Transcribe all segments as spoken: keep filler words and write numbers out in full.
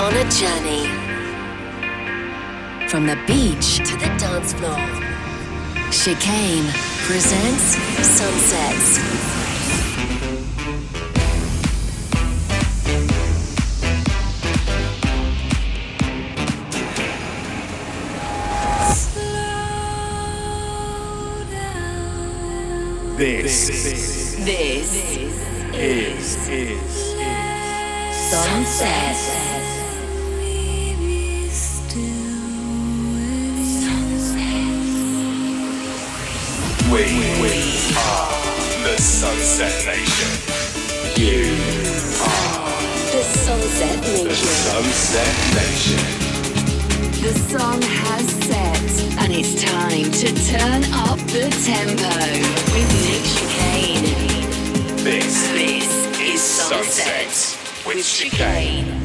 on a journey. From the beach to the dance floor, Chicane presents Sunsets. This, this, is, this is, is, is, is Sunset. Sunset. We, we are the Sunset Nation. You are the Sunset Nation. The Sunset Nation. The sun has set, and it's time to turn up the tempo. This, this is Sunset with Chicane.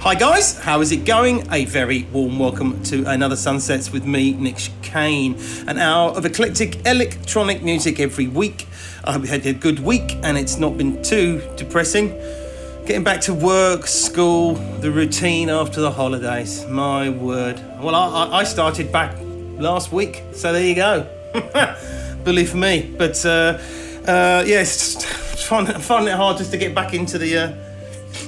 Hi guys, how is it going? A very warm welcome to another Sunsets with me, Nick Chicane. An hour of eclectic electronic music every week. I hope you had a good week and it's not been too depressing. Getting back to work, school, the routine after the holidays. My word. Well, I, I started back last week, so there you go. Bully for me, but... Uh, Uh, yeah, it's finding it hard just to get back into the uh,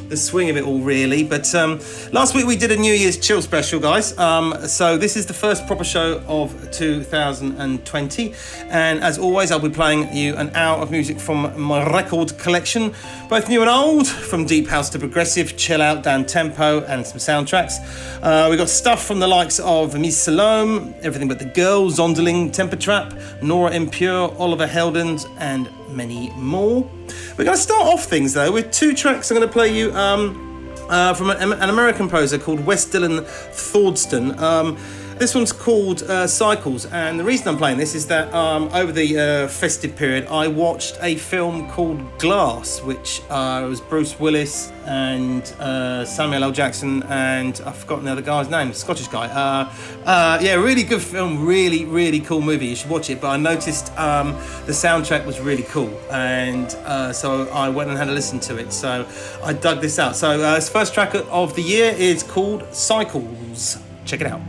the swing of it all, really. But um, last week we did a New Year's Chill special, guys. Um, so this is the first proper show of two thousand twenty. And as always, I'll be playing you an hour of music from my record collection, both new and old, from deep house to progressive, chill out, down tempo, and some soundtracks. Uh, we got stuff from the likes of Mies Salome, Everything But the Girl, Zondeling, Temper Trap, Nora En Pure, Oliver Heldens, and many more. We're going to start off things though with two tracks. I'm going to play you um, uh, from an, an American composer called West Dylan Thordson. Um, This one's called uh, Cycles, and the reason I'm playing this is that um, over the uh, festive period, I watched a film called Glass, which uh, was Bruce Willis and uh, Samuel L. Jackson, and I've forgotten the other guy's name, Scottish guy. Uh, uh, yeah, really good film, really, really cool movie. You should watch it. But I noticed um, the soundtrack was really cool, and uh, so I went and had a listen to it. So I dug this out. So uh, this first track of the year is called Cycles. Check it out.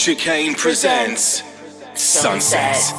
Chicane presents Sunset.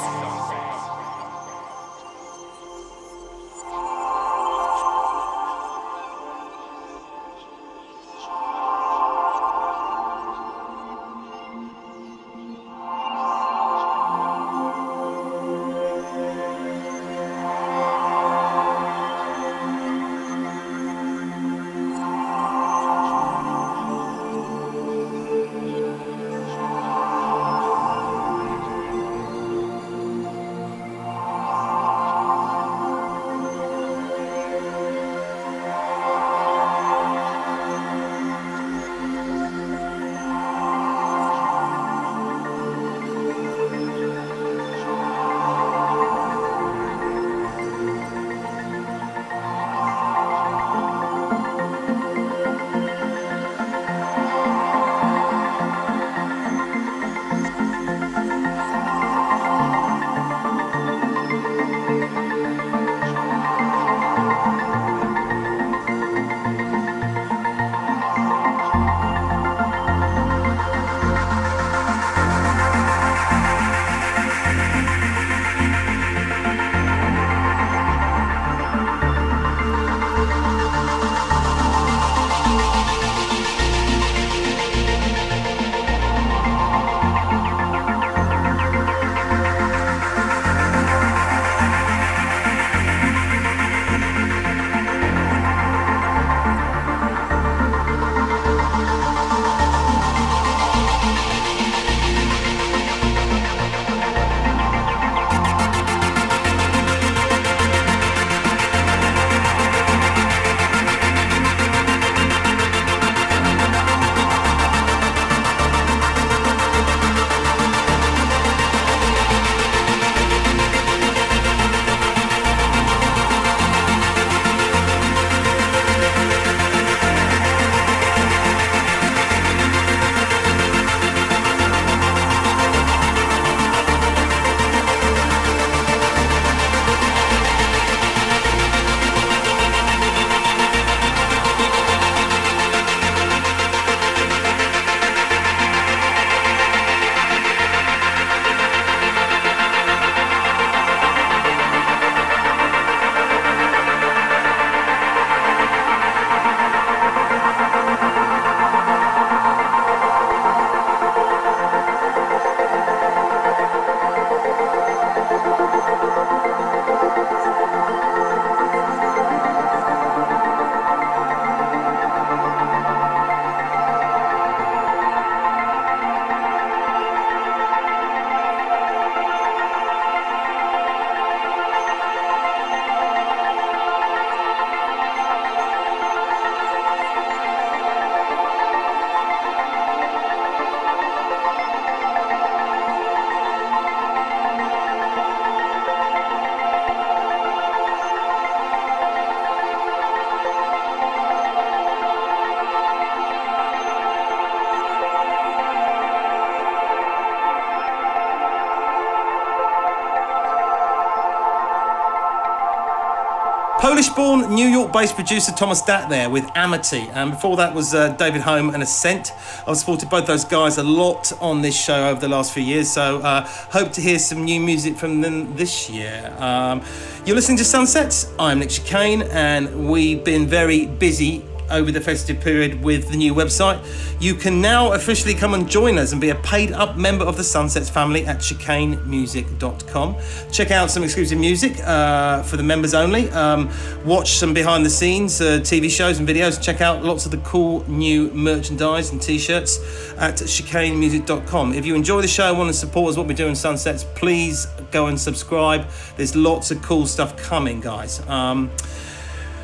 British-born, New York-based producer Thomas Datt there with Amity, and before that was uh, David Home and Ascent. I've supported both those guys a lot on this show over the last few years, so uh, hope to hear some new music from them this year. Um, you're listening to Sunsets. I'm Nick Chicane, and we've been very busy over the festive period with the new website. You can now officially come and join us and be a paid up member of the Sunsets family at chicane music dot com. Check out some exclusive music uh, for the members only. Um, watch some behind the scenes uh, T V shows and videos. Check out lots of the cool new merchandise and t-shirts at chicane music dot com. If you enjoy the show and want to support us, what we do in Sunsets, please go and subscribe. There's lots of cool stuff coming, guys. Um,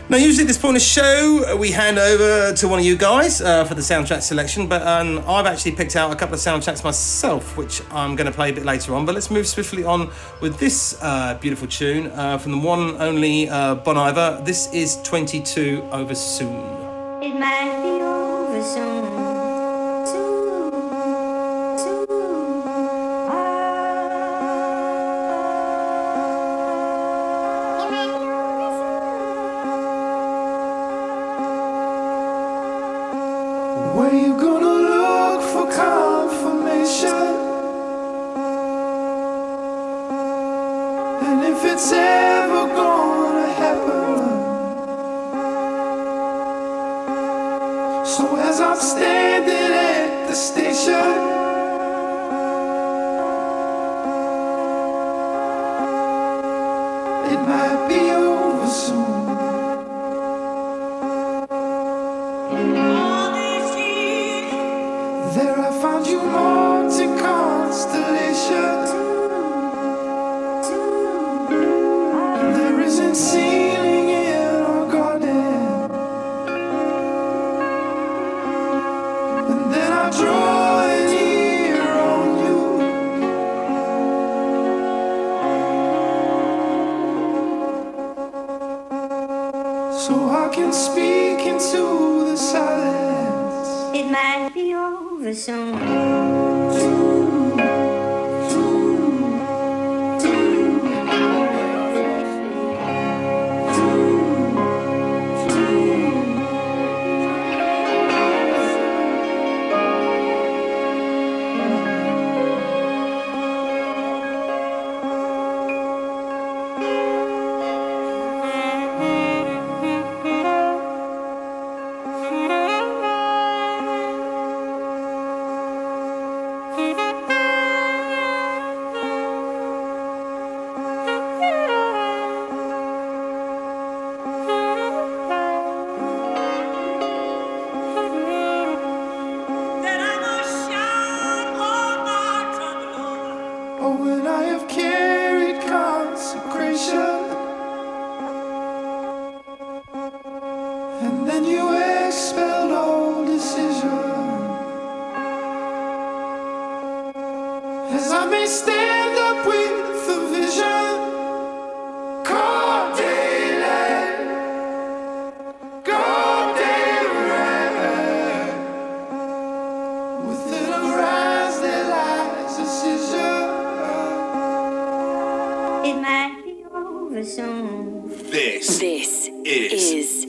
Now, usually at this point in the show, we hand over to one of you guys uh, for the soundtrack selection, but um, I've actually picked out a couple of soundtracks myself, which I'm going to play a bit later on. But let's move swiftly on with this uh, beautiful tune uh, from the one only uh, Bon Iver. This is twenty-two over soon. It might be over soon.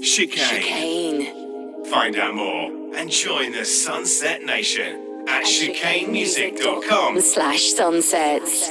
Chicane. Chicane. Find out more and join the Sunset Nation at, at chicanemusic.com slash sunsets.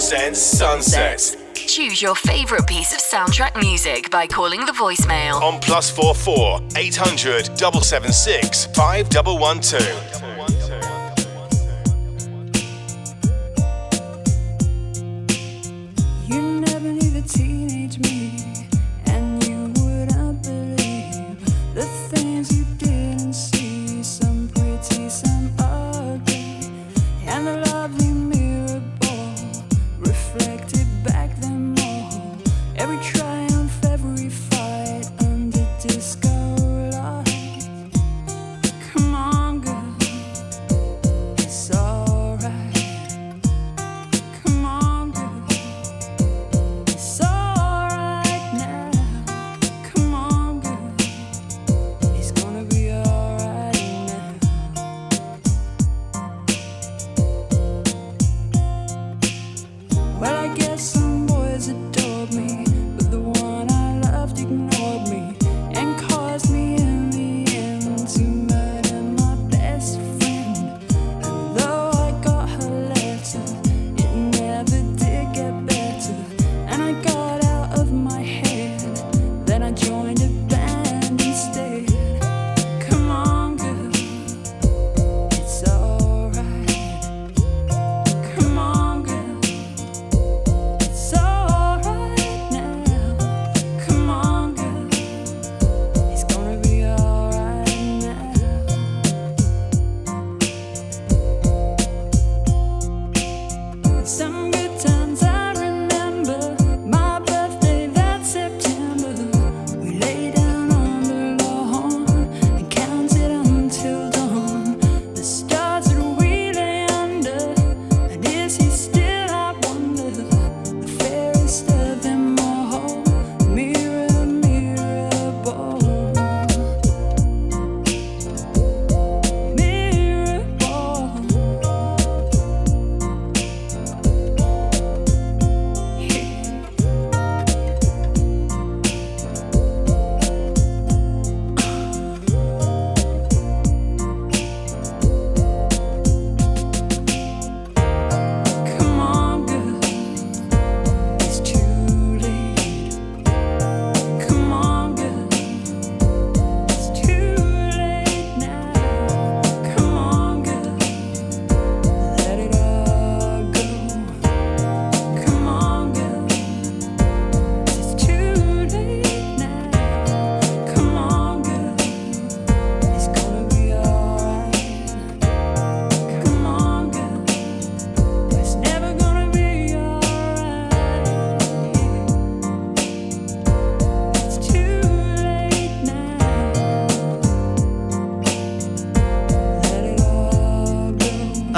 presents Sunsets. Choose your favourite piece of soundtrack music by calling the voicemail on plus four four eight hundred double seven six five double one two. You never knew the teenage me, and you would not believe the things you didn't see. Some pretty, some ugly, and the lovely mirror ball reflected back then. Every triumph, every fight under disco light. Come on, girl, it's alright. Come on, girl, it's alright now. Come on, girl, it's gonna be alright now. Well, I guess some boys adored me.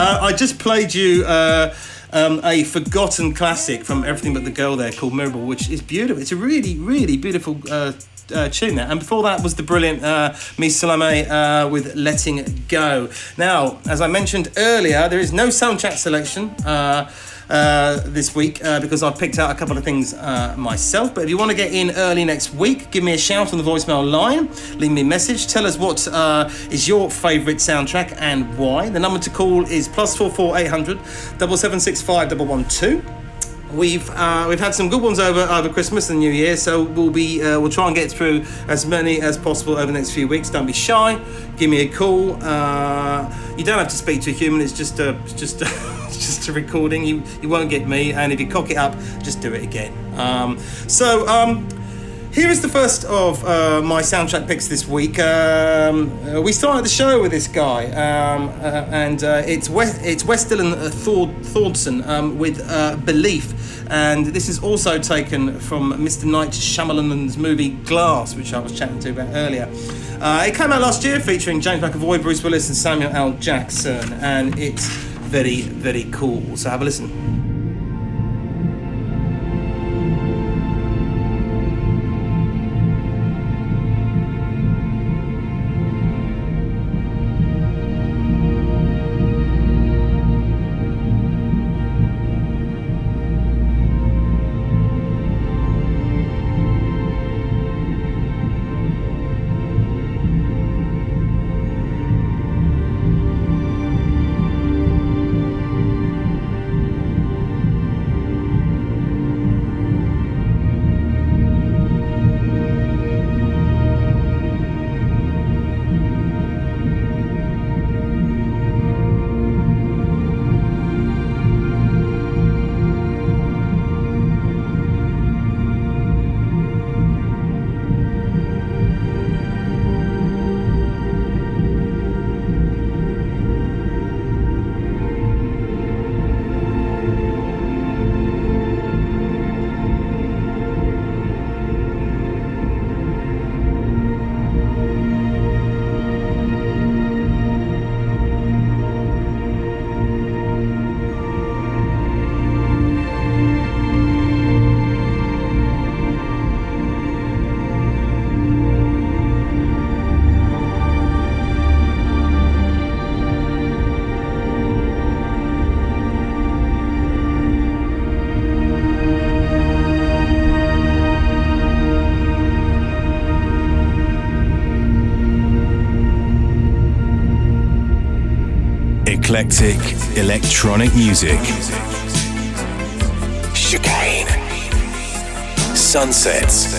I just played you uh, um, a forgotten classic from Everything But the Girl there called Mirable, which is beautiful. It's a really, really beautiful uh, uh, tune there. And before that was the brilliant uh, Mies Salome uh, with Letting Go. Now, as I mentioned earlier, there is no soundtrack selection uh, uh, this week uh, because I've picked out a couple of things uh, myself. But if you want to get in early next week, give me a shout on the voicemail line, leave me a message, tell us what uh, is your favourite soundtrack and why. The number to call is plus four four eight hundred double seven six five double one two. We've uh, we've had some good ones over over Christmas and New Year, so we'll be uh, we'll try and get through as many as possible over the next few weeks. Don't be shy. Give me a call. Uh, you don't have to speak to a human. It's just a it's just a, it's just a recording. You you won't get me. And if you cock it up, just do it again. Um, so um, here is the first of uh, my soundtrack picks this week. Um, we started the show with this guy, um, uh, and uh, it's West it's West Dylan Thordson um, with uh, Belief. And this is also taken from Mister Night Shyamalan's movie Glass, which I was chatting to about earlier. Uh, it came out last year featuring James McAvoy, Bruce Willis and Samuel L. Jackson, and it's very, very cool. So have a listen. eclectic electronic music. Chicane. Sunsets.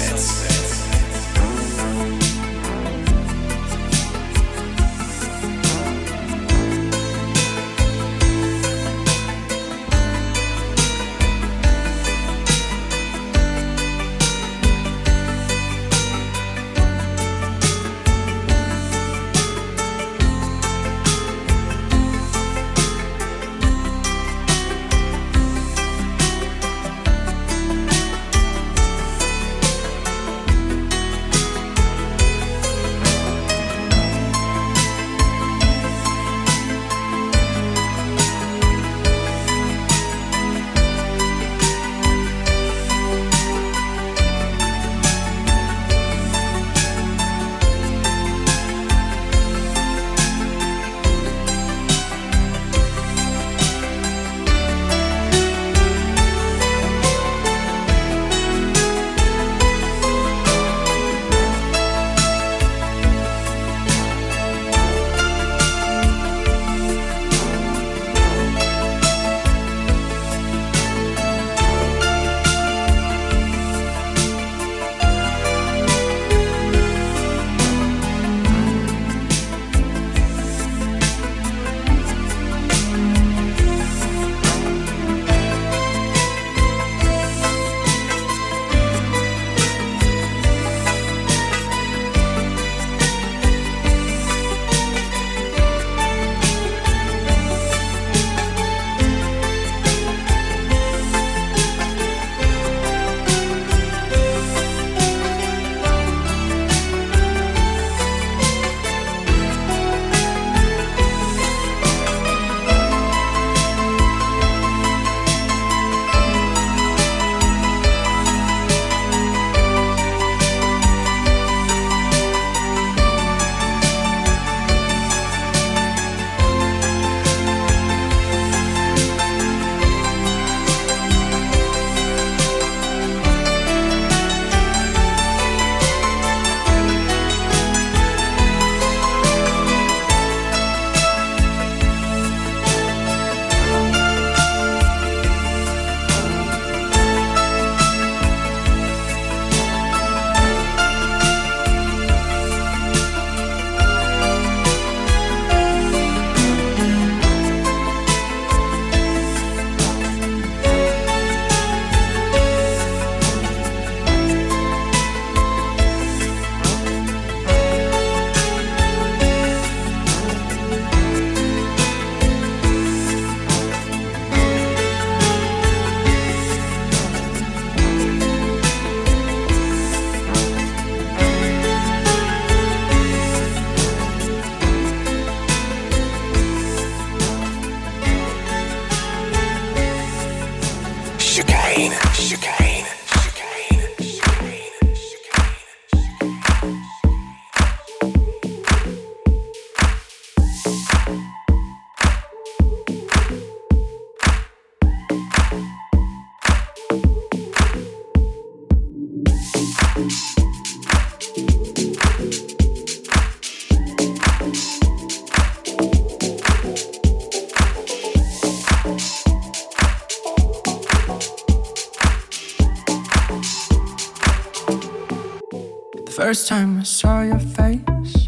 First time I saw your face,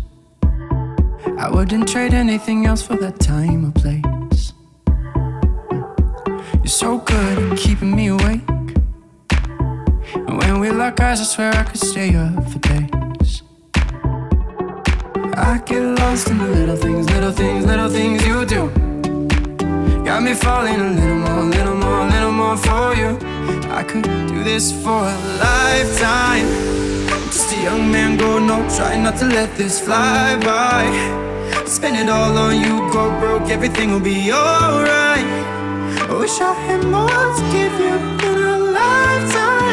I wouldn't trade anything else for that time or place. You're so good at keeping me awake, and when we lock eyes I swear I could stay up for days. I get lost in the little things, little things, little things you do. Got me falling a little more, little more, little more for you. I could do this for a lifetime. Just a young man, go no, try not to let this fly by. Spend it all on you, go broke, everything will be alright. I wish I had more to give you than a lifetime.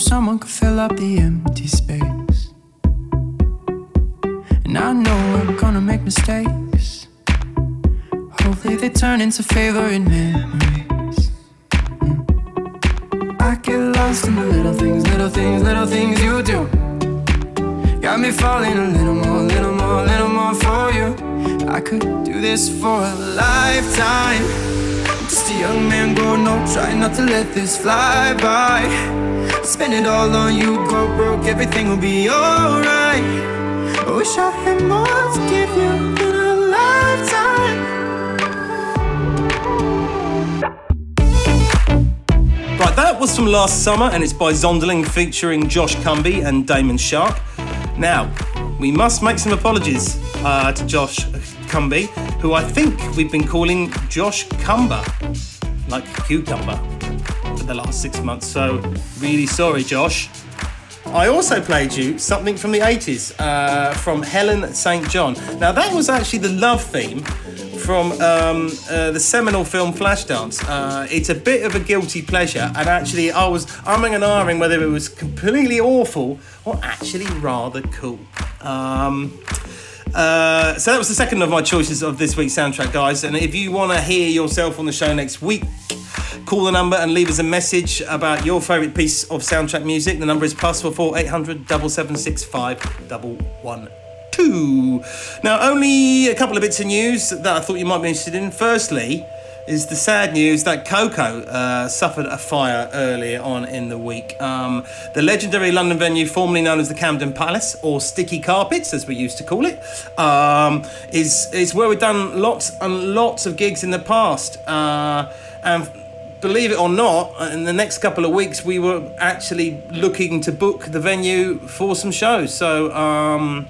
someone could fill up the empty space. And I know we're gonna make mistakes. Hopefully they turn into favorite memories. mm. I get lost in the little things, little things, little things you do. Got me falling a little more, little more, little more for you. I could do this for a lifetime. Just a young man growing up, trying not to let this fly by. Spend it all on you, go broke, everything will be alright. I wish I had more to give you than a lifetime. Right, that was from last summer, and it's by Zondeling featuring Josh Cumbie and Damon Shark. Now, we must make some apologies uh, to Josh Cumbie, who I think we've been calling Josh Cumber, like cucumber, for the last six months, so really sorry, Josh. I also played you something from the eighties, uh, from Helen Saint John. Now, that was actually the love theme from um, uh, the seminal film Flashdance. Uh, it's a bit of a guilty pleasure, and actually I was umming and ahhing whether it was completely awful or actually rather cool. Um, uh, so that was the second of my choices of this week's soundtrack, guys, and if you want to hear yourself on the show next week, call the number and leave us a message about your favourite piece of soundtrack music. The number is plus four four eight hundred double seven six five double one two. Now, only a couple of bits of news that I thought you might be interested in. Firstly, is the sad news that Coco uh, suffered a fire earlier on in the week. Um, the legendary London venue, formerly known as the Camden Palace, or Sticky Carpets, as we used to call it, um, is is where we've done lots and lots of gigs in the past. Uh, and believe it or not, in the next couple of weeks, we were actually looking to book the venue for some shows. So, um,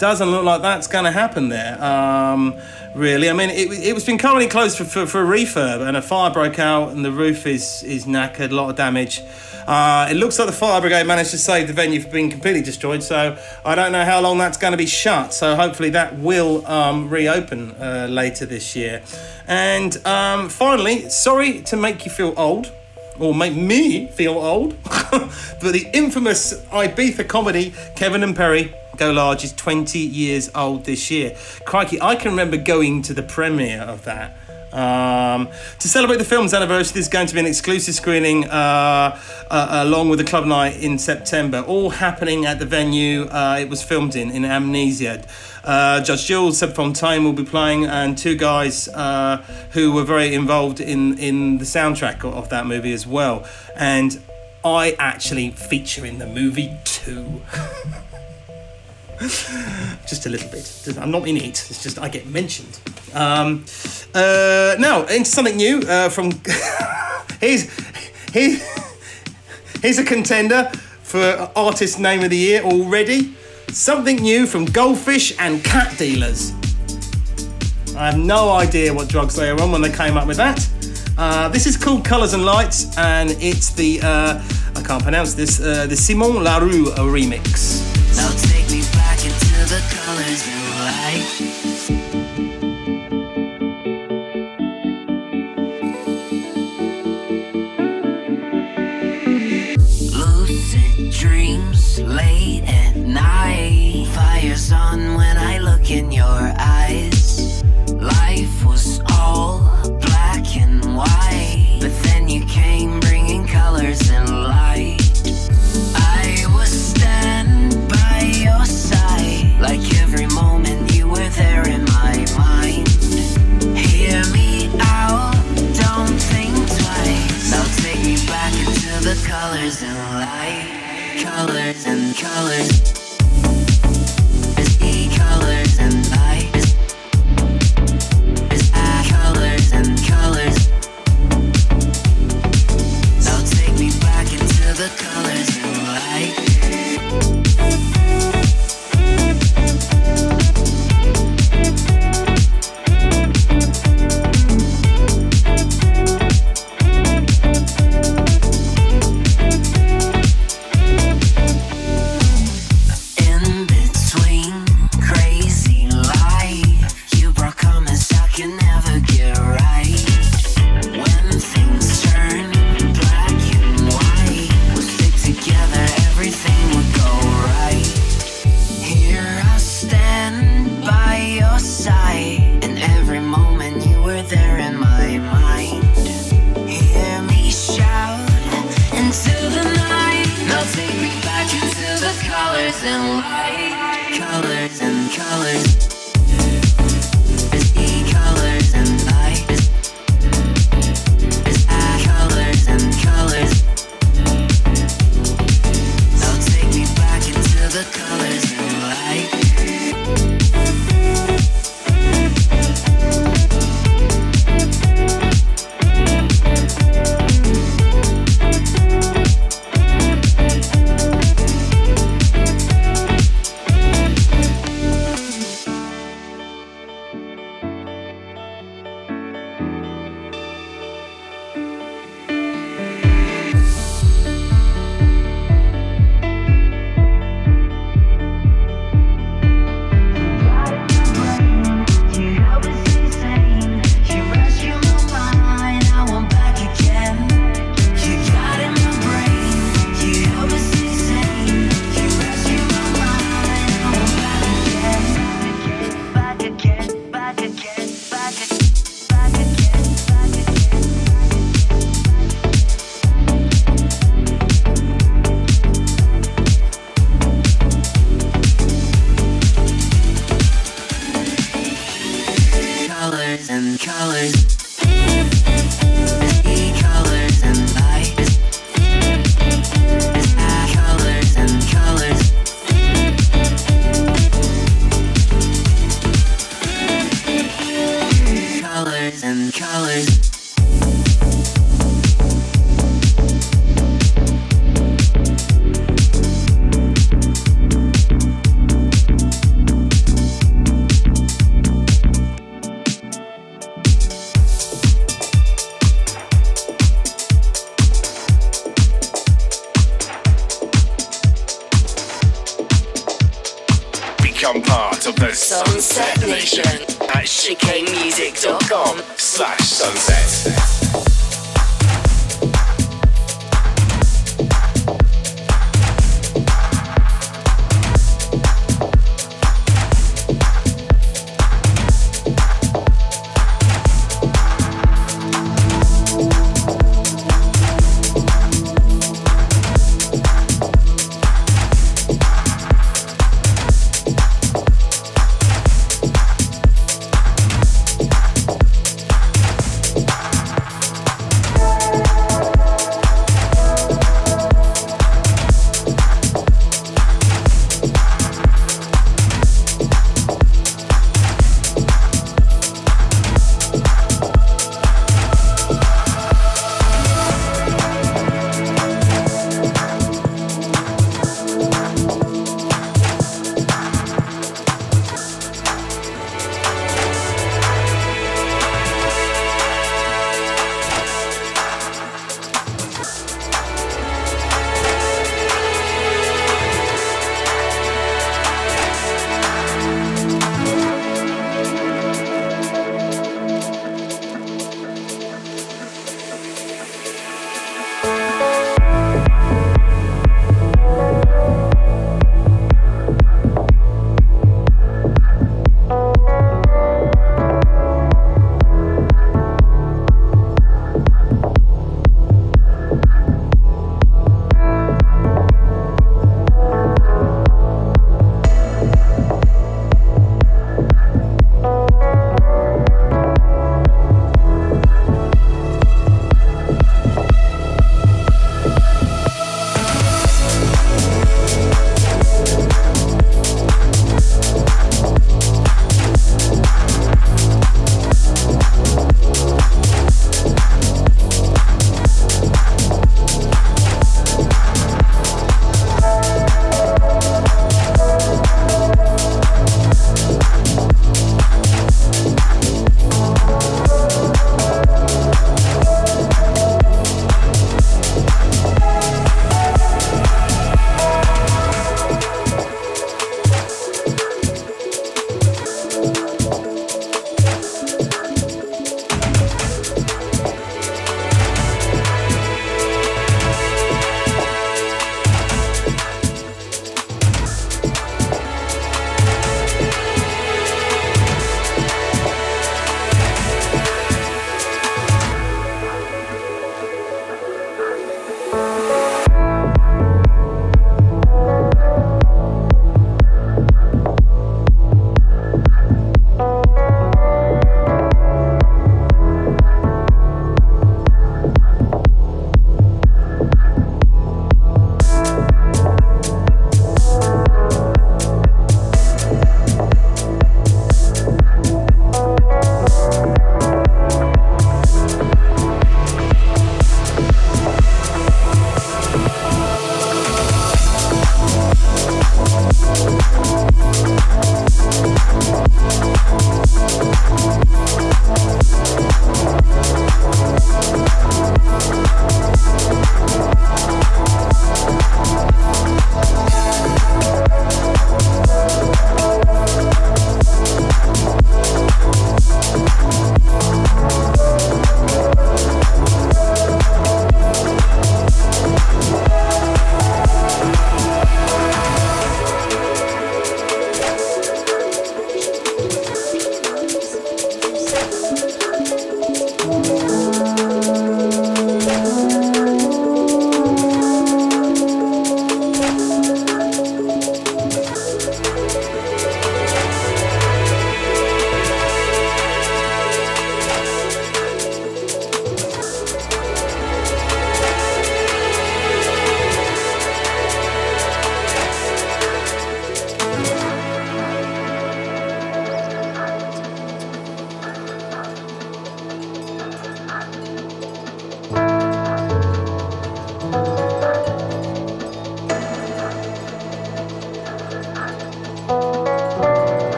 doesn't look like that's going to happen there. Um, Really, I mean, it it was been currently closed for, for, for a refurb, and a fire broke out, and the roof is is knackered, a lot of damage. Uh, it looks like the fire brigade managed to save the venue from being completely destroyed, so I don't know how long that's going to be shut. So hopefully that will um, reopen uh, later this year. And um, finally, sorry to make you feel old, or make me feel old, but the infamous Ibiza comedy Kevin and Perry Go Large is twenty years old this year. Crikey, I can remember going to the premiere of that. Um, to celebrate the film's anniversary, there's going to be an exclusive screening uh, uh, along with the club night in September, all happening at the venue uh, it was filmed in, in Amnesia. Uh, Judge Jules, Seb Fontaine will be playing, and two guys uh, who were very involved in, in the soundtrack of that movie as well. And I actually feature in the movie too. Just a little bit. I'm not in it. It's just I get mentioned. Um, uh, now, into something new uh, from... here's, here's, here's a contender for Artist Name of the Year already. Something new from Goldfish and Cat Dealers. I have no idea what drugs they were on when they came up with that. Uh, this is called Colours and Lights, and it's the... Uh, I can't pronounce this. Uh, the Simon Larue remix. Now take me back into the colours and lights. Lucid dreams late at night. Fire's on when I look in your eyes. Life was all black and white, but then you came bringing colours and light. I was standing by your side, like every moment you were there in my mind. Hear me out, don't think twice. Now take me back into the colours and light. Colours and colours. It's e-colours and light.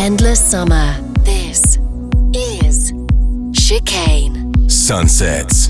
endless summer. This is Chicane. Sunsets.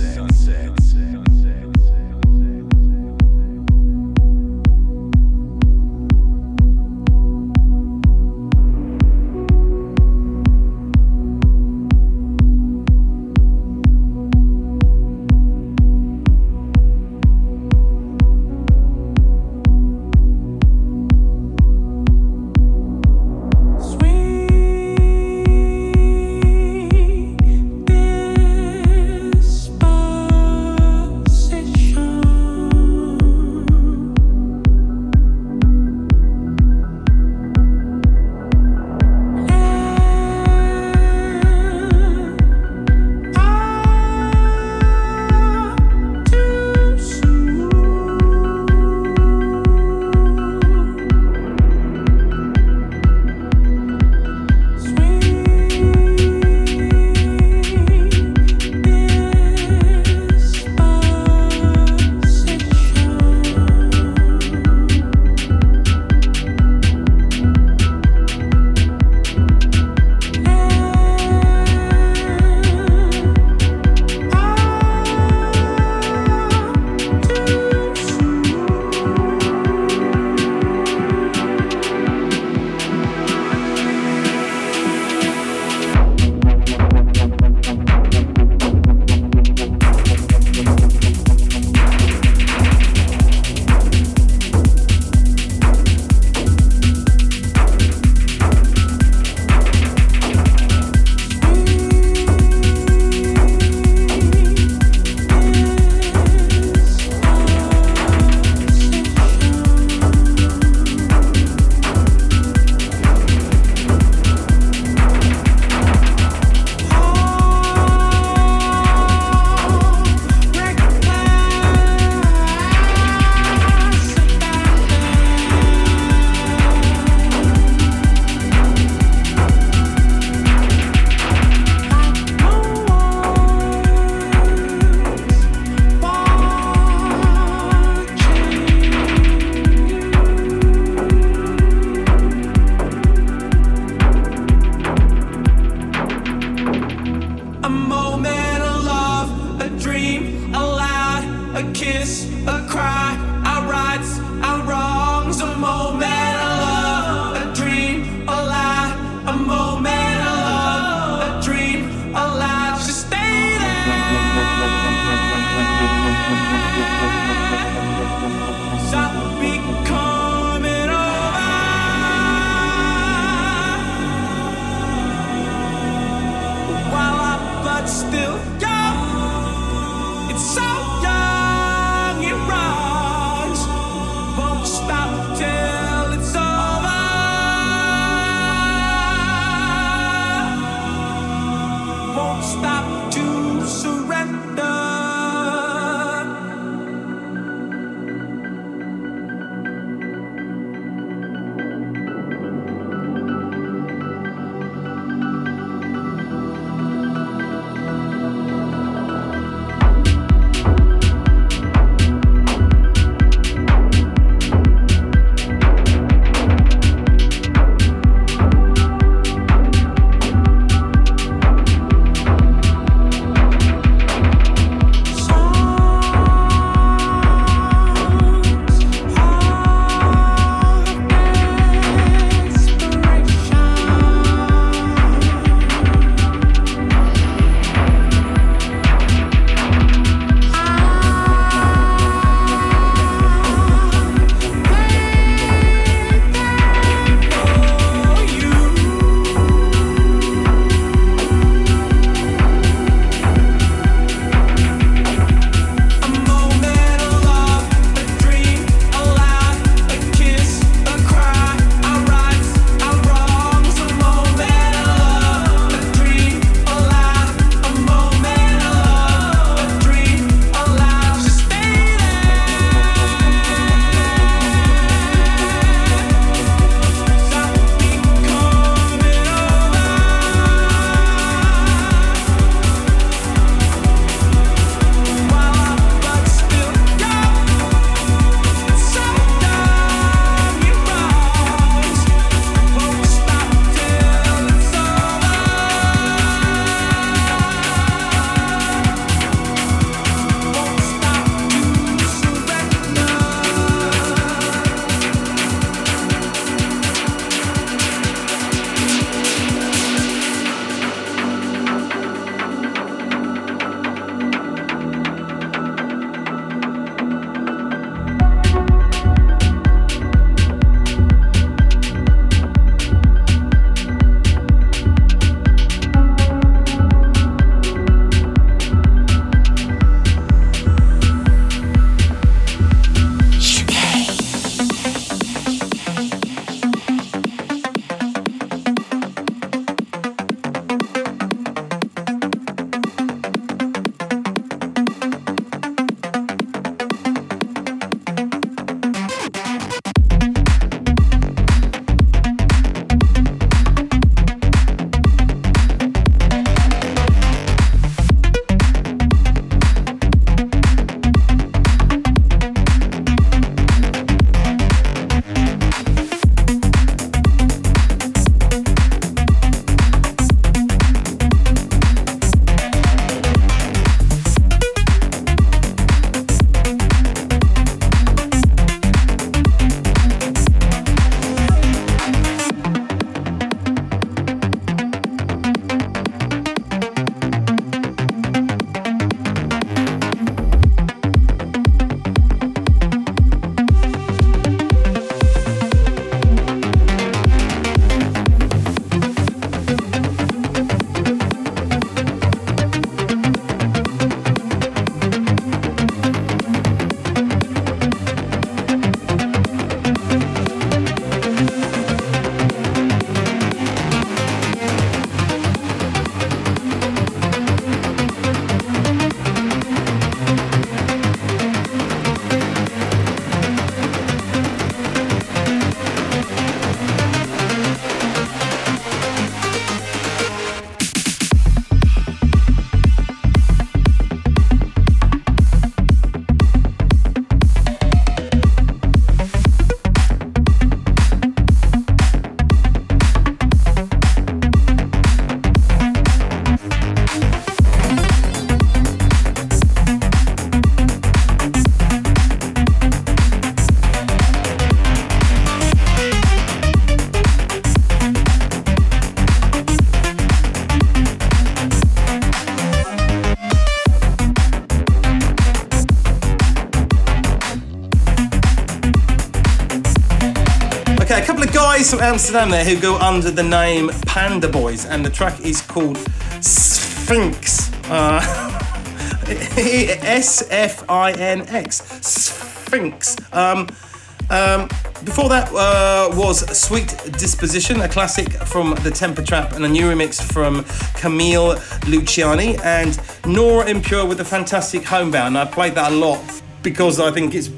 Still young, it's so young and wrong. boys from Amsterdam there who go under the name Panda Boys, and the track is called Sphinx. Uh, S F I N X. Sphinx. Um, um, before that uh, was Sweet Disposition, a classic from the Temper Trap, and a new remix from Camille Luciani, and Nora En Pure with the fantastic Homebound. I played that a lot because I think it's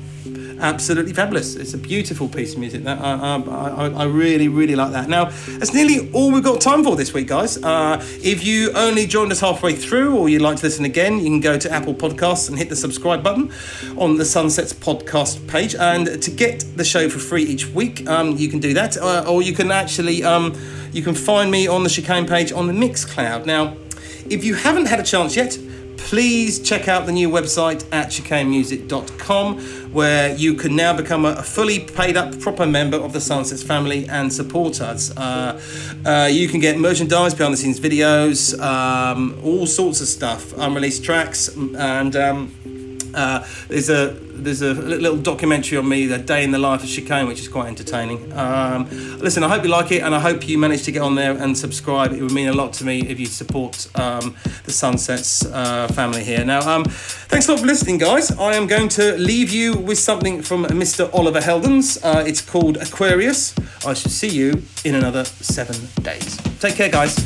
absolutely fabulous. It's a beautiful piece of music. That I, I, I really, really like that. Now, that's nearly all we've got time for this week, guys. Uh, if you only joined us halfway through or you'd like to listen again, you can go to Apple Podcasts and hit the subscribe button on the Sunsets podcast page. And to get the show for free each week, um, you can do that. Uh, or you can actually, um, you can find me on the Chicane page on the Mixcloud. Now, if you haven't had a chance yet, please check out the new website at chicane music dot com, where you can now become a fully paid up proper member of the Sunsets family and support us. Uh, uh, you can get merchandise, behind the scenes videos, um, all sorts of stuff, unreleased tracks, and um, uh, there's a there's a little documentary on me, The Day in the Life of Chicane, which is quite entertaining. Um, listen, I hope you like it, and I hope you manage to get on there and subscribe. It would mean a lot to me if you support um, the Sunsets uh, family here. Now, um, thanks a lot for listening, guys. I am going to leave you with something from Mister Oliver Heldens. Uh, it's called Aquarius. I shall see you in another seven days. Take care, guys.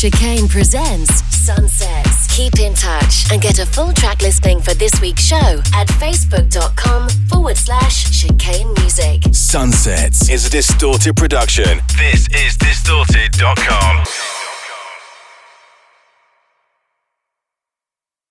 Chicane presents Sunsets. Keep in touch and get a full track listing for this week's show at facebook.com forward slash Chicane Music. Sunsets is a Distorted production. This is distorted dot com.